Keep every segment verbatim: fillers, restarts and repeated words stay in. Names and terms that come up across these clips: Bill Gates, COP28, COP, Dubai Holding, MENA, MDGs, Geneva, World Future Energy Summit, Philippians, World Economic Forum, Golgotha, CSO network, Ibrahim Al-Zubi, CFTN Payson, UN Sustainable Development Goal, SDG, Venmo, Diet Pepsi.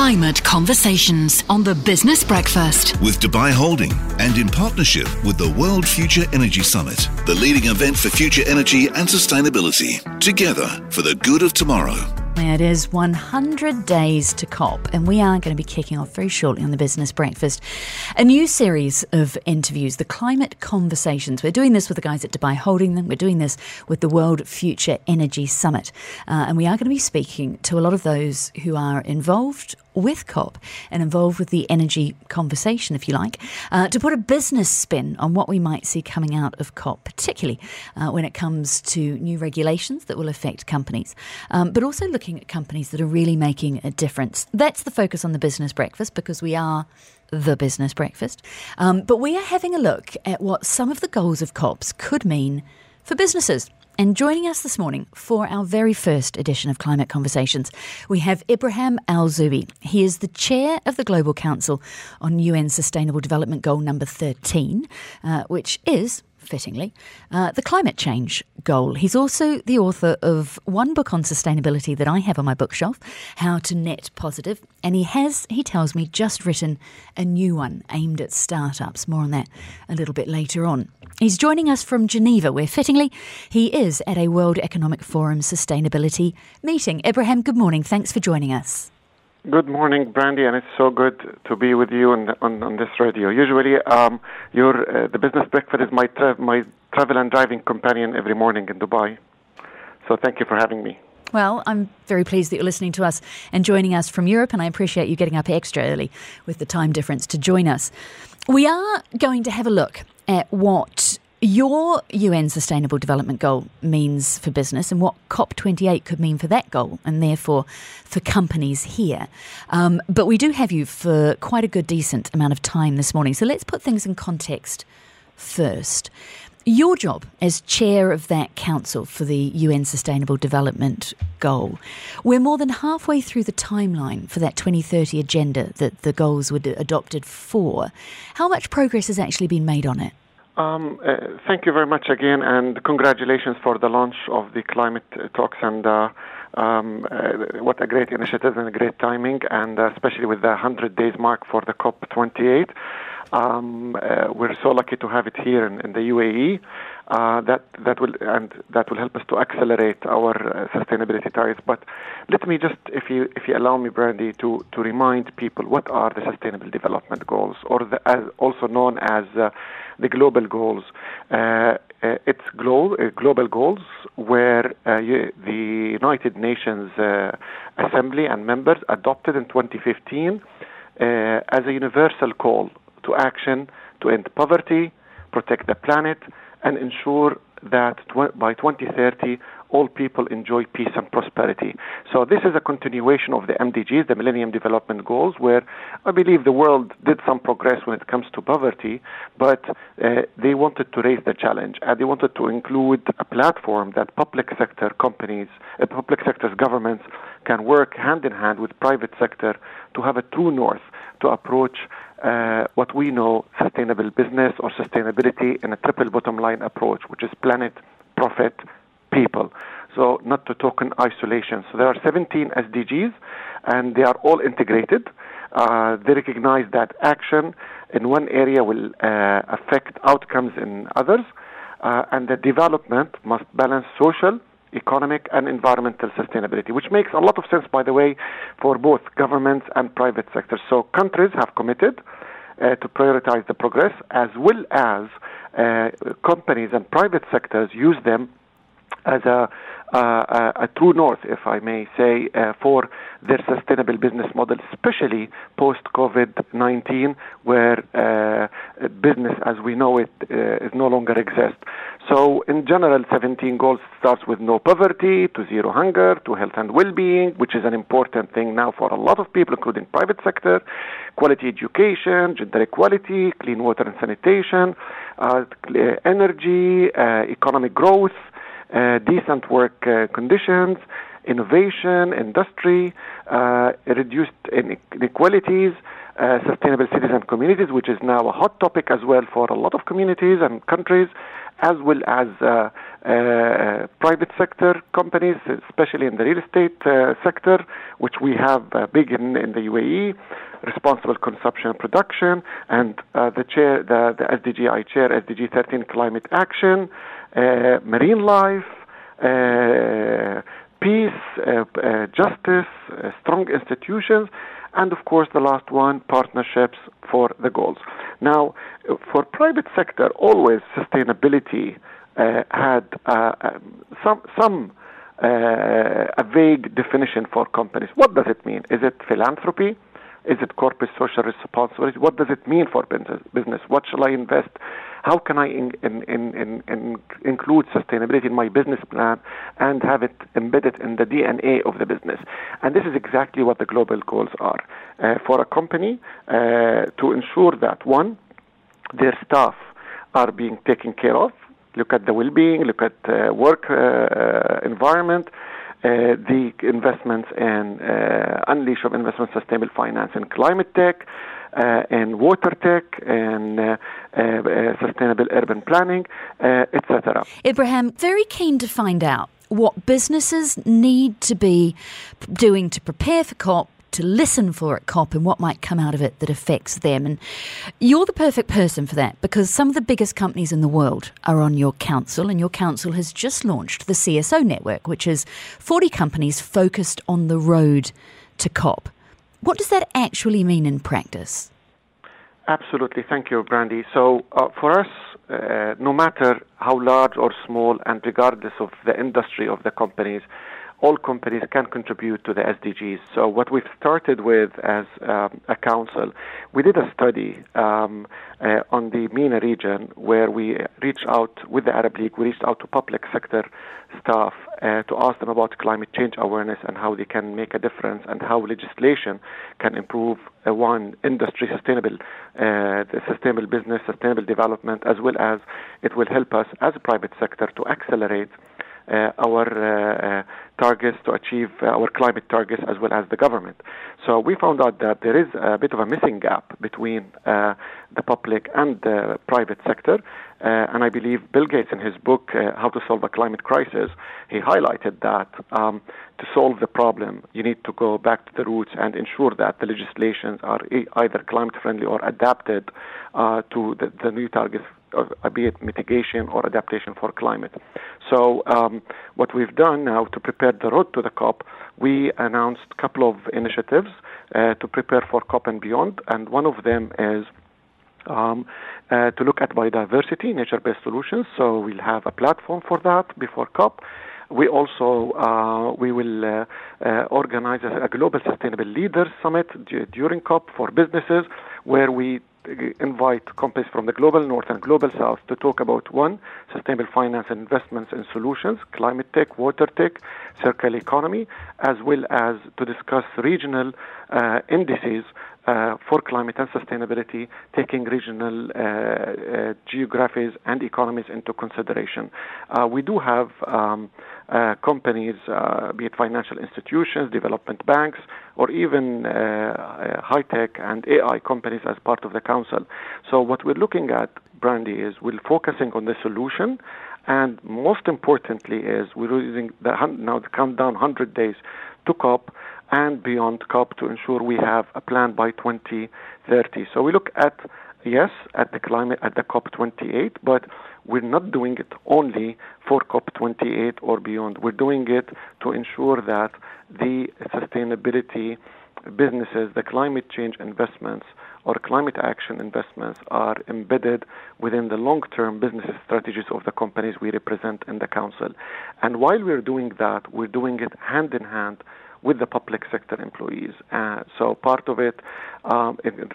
Climate Conversations on the Business Breakfast with Dubai Holding and in partnership with the World Future Energy Summit, the leading event for future energy and sustainability, together for the good of tomorrow. It is one hundred days to COP, and we are going to be kicking off very shortly on the Business Breakfast a new series of interviews, the Climate Conversations. We're doing this with the guys at Dubai Holding them. We're doing this with the World Future Energy Summit. Uh, and we are going to be speaking to a lot of those who are involved with COP and involved with the energy conversation, if you like, uh, to put a business spin on what we might see coming out of COP, particularly uh, when it comes to new regulations that will affect companies, um, but also looking at companies that are really making a difference. That's the focus on the Business Breakfast, because we are the Business Breakfast. Um, but we are having a look at what some of the goals of COPs could mean for businesses. And joining us this morning for our very first edition of Climate Conversations, we have Ibrahim Al-Zubi. He is the chair of the Global Council on U N Sustainable Development Goal number thirteen, uh, which is, fittingly, uh, the climate change goal. He's also the author of one book on sustainability that I have on my bookshelf, How to Net Positive. And he has, he tells me, just written a new one aimed at startups. More on that a little bit later on. He's joining us from Geneva, where, fittingly, he is at a World Economic Forum sustainability meeting. Ibrahim, good morning. Thanks for joining us. Good morning, Brandy, and it's so good to be with you on on, on this radio. Usually, um, your uh, the Business Breakfast is my tra- my travel and driving companion every morning in Dubai. So thank you for having me. Well, I'm very pleased that you're listening to us and joining us from Europe, and I appreciate you getting up extra early with the time difference to join us. We are going to have a look at what your U N Sustainable Development Goal means for business and what COP twenty-eight could mean for that goal and therefore for companies here. Um, but we do have you for quite a good decent amount of time this morning. So let's put things in context first. Your job as chair of that council for the U N Sustainable Development Goal, we're more than halfway through the timeline for that twenty thirty agenda that the goals were adopted for. How much progress has actually been made on it? Um, uh, thank you very much again, and congratulations for the launch of the climate talks, and uh, um, uh, what a great initiative and a great timing, and uh, especially with the one hundred days mark for the COP twenty-eight. Um, uh, we're so lucky to have it here in, in the U A E. Uh, that that will and that will help us to accelerate our uh, sustainability targets. But let me just, if you if you allow me, Brandy, to, to remind people what are the Sustainable Development Goals, or the, as also known as uh, the Global Goals. Uh, uh, it's glo- uh, Global Goals where uh, you, the United Nations uh, Assembly and members adopted in twenty fifteen uh, as a universal call to action to end poverty, protect the planet, and ensure that tw- by twenty thirty, all people enjoy peace and prosperity. So this is a continuation of the M D Gs, the Millennium Development Goals, where I believe the world did some progress when it comes to poverty, but uh, they wanted to raise the challenge, and they wanted to include a platform that public sector companies, uh, public sector's governments can work hand in hand with private sector to have a true north to approach Uh, what we know, sustainable business or sustainability in a triple bottom line approach, which is planet, profit, people. So not to talk in isolation. So there are seventeen S D Gs, and they are all integrated. Uh, they recognize that action in one area will uh, affect outcomes in others, uh, and the development must balance social, economic, and environmental sustainability, which makes a lot of sense, by the way, for both governments and private sectors. So countries have committed uh, to prioritize the progress, as well as uh, companies and private sectors use them as a, uh, a, a true north, if I may say, uh, for their sustainable business model, especially post-COVID nineteen, where uh, business as we know it uh, is no longer exists. So in general, seventeen goals starts with no poverty, to zero hunger, to health and well-being, which is an important thing now for a lot of people, including private sector, quality education, gender equality, clean water and sanitation, uh, energy, uh, economic growth, uh, decent work uh, conditions, innovation, industry, uh, reduced inequalities, Uh, sustainable cities and communities, which is now a hot topic as well for a lot of communities and countries, as well as uh, uh, private sector companies, especially in the real estate uh, sector, which we have uh, big in, in the U A E, responsible consumption and production, and uh, the chair, the, the S D G I chair, S D G thirteen climate action, uh, marine life, uh, peace, uh, uh, justice, uh, strong institutions, and of course the last one, partnerships for the goals. Now, for private sector, always sustainability uh, had uh, some some uh, a vague definition for companies. What does it mean? Is it philanthropy? Is it corporate social responsibility? What does it mean for business? What shall I invest? How can I in, in, in, in, in include sustainability in my business plan and have it embedded in the D N A of the business? And this is exactly what the global goals are. Uh, for a company uh, to ensure that, one, their staff are being taken care of. Look at the well-being, look at uh, work uh, environment, Uh, the investments and uh, unleash of investment sustainable finance and climate tech uh, and water tech and uh, uh, uh, sustainable urban planning, uh, et cetera. Ibrahim, very keen to find out what businesses need to be doing to prepare for COP, to listen for at COP, and what might come out of it that affects them. And you're the perfect person for that, because some of the biggest companies in the world are on your council, and your council has just launched the C S O network, which is forty companies focused on the road to COP. What does that actually mean in practice? Absolutely. Thank you, Brandy. So uh, for us, uh, no matter how large or small, and regardless of the industry of the companies, all companies can contribute to the S D Gs. So what we've started with as um, a council, we did a study um, uh, on the MENA region where we reached out with the Arab League, we reached out to public sector staff uh, to ask them about climate change awareness and how they can make a difference and how legislation can improve uh, one industry sustainable, uh, the sustainable business, sustainable development, as well as it will help us as a private sector to accelerate Uh, our uh, uh, targets to achieve uh, our climate targets as well as the government. So we found out that there is a bit of a missing gap between uh, the public and the private sector. Uh, and I believe Bill Gates, in his book, uh, How to Solve a Climate Crisis, he highlighted that um, to solve the problem, you need to go back to the roots and ensure that the legislations are e- either climate-friendly or adapted uh, to the, the new targets, or be it mitigation or adaptation for climate. So um, what we've done now to prepare the road to the COP, we announced a couple of initiatives uh, to prepare for COP and beyond, and one of them is um, uh, to look at biodiversity, nature-based solutions. So we'll have a platform for that before COP. We also uh, we will uh, uh, organize a global sustainable leaders summit d- during COP for businesses, where we invite companies from the global north and global south to talk about, one, sustainable finance and investments and solutions, climate tech, water tech, circular economy, as well as to discuss regional uh, indices uh, for climate and sustainability, taking regional uh, uh, geographies and economies into consideration. Uh, we do have um, uh, companies, uh, be it financial institutions, development banks, or even uh, high-tech and A I companies as part of the council. So what we're looking at, Brandy, is we're focusing on the solution, and most importantly is we're using the, now the countdown one hundred days to COP and beyond COP to ensure we have a plan by twenty thirty. So we look at, yes, at the climate, at the COP twenty-eight, but we're not doing it only for COP twenty-eight or beyond. We're doing it to ensure that the sustainability businesses, the climate change investments or climate action investments are embedded within the long-term business strategies of the companies we represent in the council. And while we're doing that, we're doing it hand in hand with the public sector employees. Uh, so part of it, um,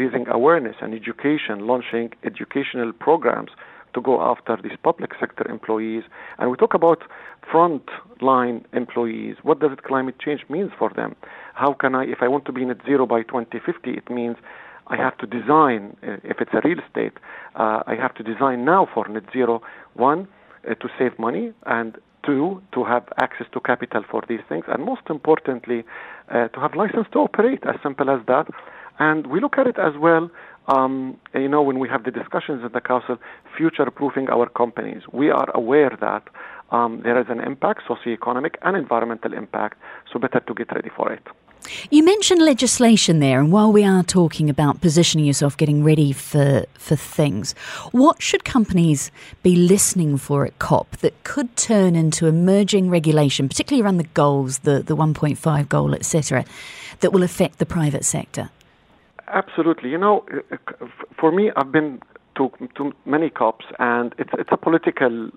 raising awareness and education, launching educational programs to go after these public sector employees. And we talk about frontline employees. What does climate change mean for them? How can I, if I want to be net zero by twenty fifty, it means I have to design, if it's a real estate, uh, I have to design now for net zero, one, uh, to save money, and two, to have access to capital for these things, and most importantly, uh, to have license to operate, as simple as that. And we look at it as well um, you know, when we have the discussions at the council, future-proofing our companies. We are aware that um, there is an impact, socioeconomic and environmental impact, so better to get ready for it. You mentioned legislation there, and while we are talking about positioning yourself, getting ready for, for things, what should companies be listening for at COP that could turn into emerging regulation, particularly around the goals, the, the one point five goal, et cetera, that will affect the private sector? Absolutely. You know, for me, I've been to, to many COPs, and it's, it's a political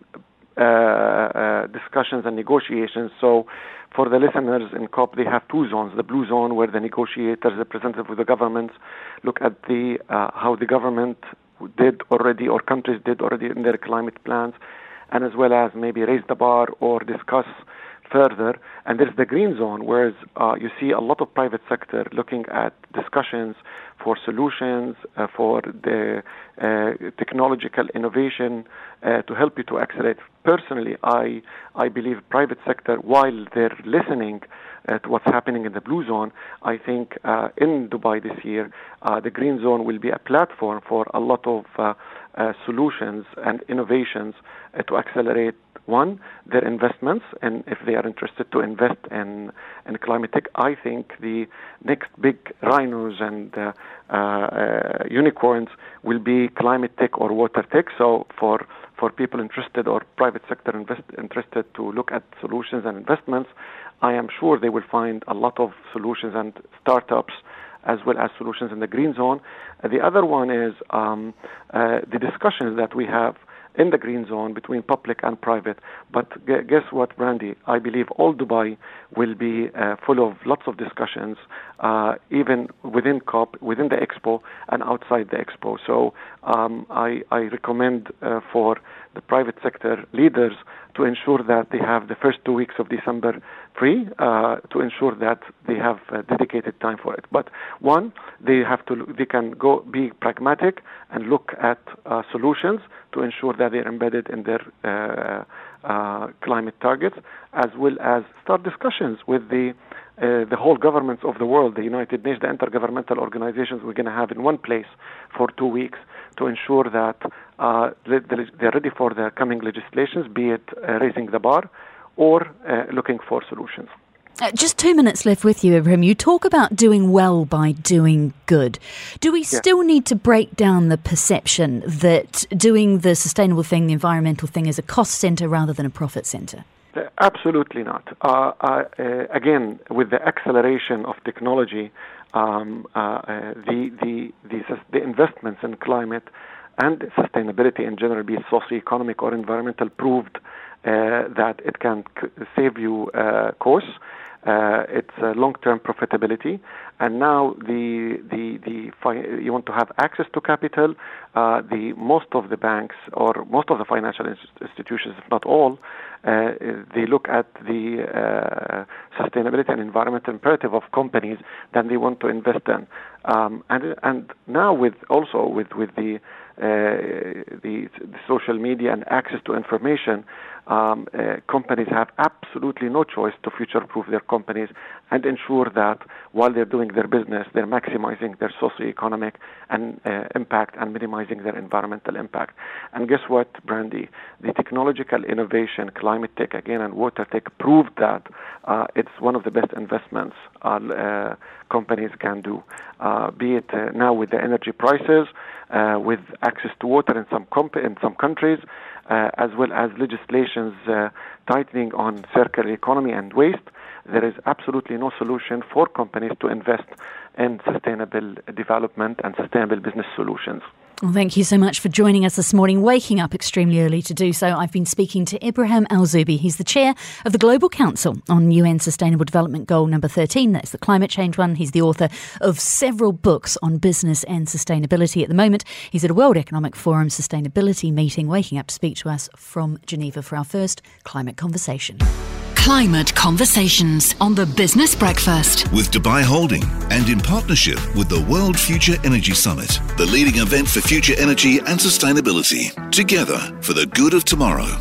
uh, uh, discussions and negotiations, so for the listeners in COP, they have two zones. The blue zone, where the negotiators, representatives of the governments, look at the uh, how the government did already or countries did already in their climate plans, and as well as maybe raise the bar or discuss further. And there's the green zone, where uh, you see a lot of private sector looking at discussions for solutions, uh, for the uh, technological innovation uh, to help you to accelerate. Personally, I I believe private sector, while they're listening uh, to what's happening in the blue zone, I think uh, in Dubai this year, uh, the green zone will be a platform for a lot of uh, uh, solutions and innovations uh, to accelerate, one, their investments, and if they are interested to invest in, in climate tech. I think the next big rhinos and uh, uh, unicorns will be climate tech or water tech. So for for people interested or private sector invest, interested to look at solutions and investments, I am sure they will find a lot of solutions and startups as well as solutions in the green zone. The other one is um, uh, the discussions that we have in the green zone between public and private. But guess what, Brandy? I believe all Dubai will be uh, full of lots of discussions, uh, even within COP, within the Expo, and outside the Expo. So um, I, I recommend uh, for the private sector leaders to ensure that they have the first two weeks of December free, uh, to ensure that they have uh, dedicated time for it. But one, they have to they can go be pragmatic and look at uh, solutions to ensure that they're embedded in their uh, uh, climate targets, as well as start discussions with the Uh, the whole governments of the world, the United Nations, the intergovernmental organizations we're going to have in one place for two weeks to ensure that uh, they're ready for the coming legislations, be it uh, raising the bar or uh, looking for solutions. Uh, just two minutes left with you, Ibrahim. You talk about doing well by doing good. Do we yeah. still need to break down the perception that doing the sustainable thing, the environmental thing, is a cost centre rather than a profit centre? Absolutely not. Uh, uh, again, with the acceleration of technology, um, uh, uh, the, the, the, the investments in climate and sustainability in general, be it socio-economic or environmental, proved uh, that it can c- save you uh, costs. Uh, it's uh, long-term profitability, and now the the the fi- you want to have access to capital. Uh, the most of the banks or most of the financial institutions, if not all, uh, they look at the uh, sustainability and environmental imperative of companies that they want to invest in, um, and and now with also with with the uh, the, the social media and access to information. Um, uh, companies have absolutely no choice to future-proof their companies and ensure that while they're doing their business, they're maximizing their socioeconomic and, uh, impact and minimizing their environmental impact. And guess what, Brandy? The technological innovation, climate tech again, and water tech proved that uh, it's one of the best investments uh, companies can do, uh, be it uh, now with the energy prices, uh, with access to water in some comp- in some countries, Uh, as well as legislations uh, tightening on circular economy and waste, there is absolutely no solution for companies to invest in sustainable development and sustainable business solutions. Well, thank you so much for joining us this morning, waking up extremely early to do so. I've been speaking to Ibrahim Al-Zubi. He's the chair of the Global Council on U N Sustainable Development Goal number thirteen. That's the climate change one. He's the author of several books on business and sustainability. At the moment, he's at a World Economic Forum sustainability meeting, waking up to speak to us from Geneva for our first climate conversation. Climate Conversations on the Business Breakfast with Dubai Holding and in partnership with the World Future Energy Summit, the leading event for future energy and sustainability, together for the good of tomorrow.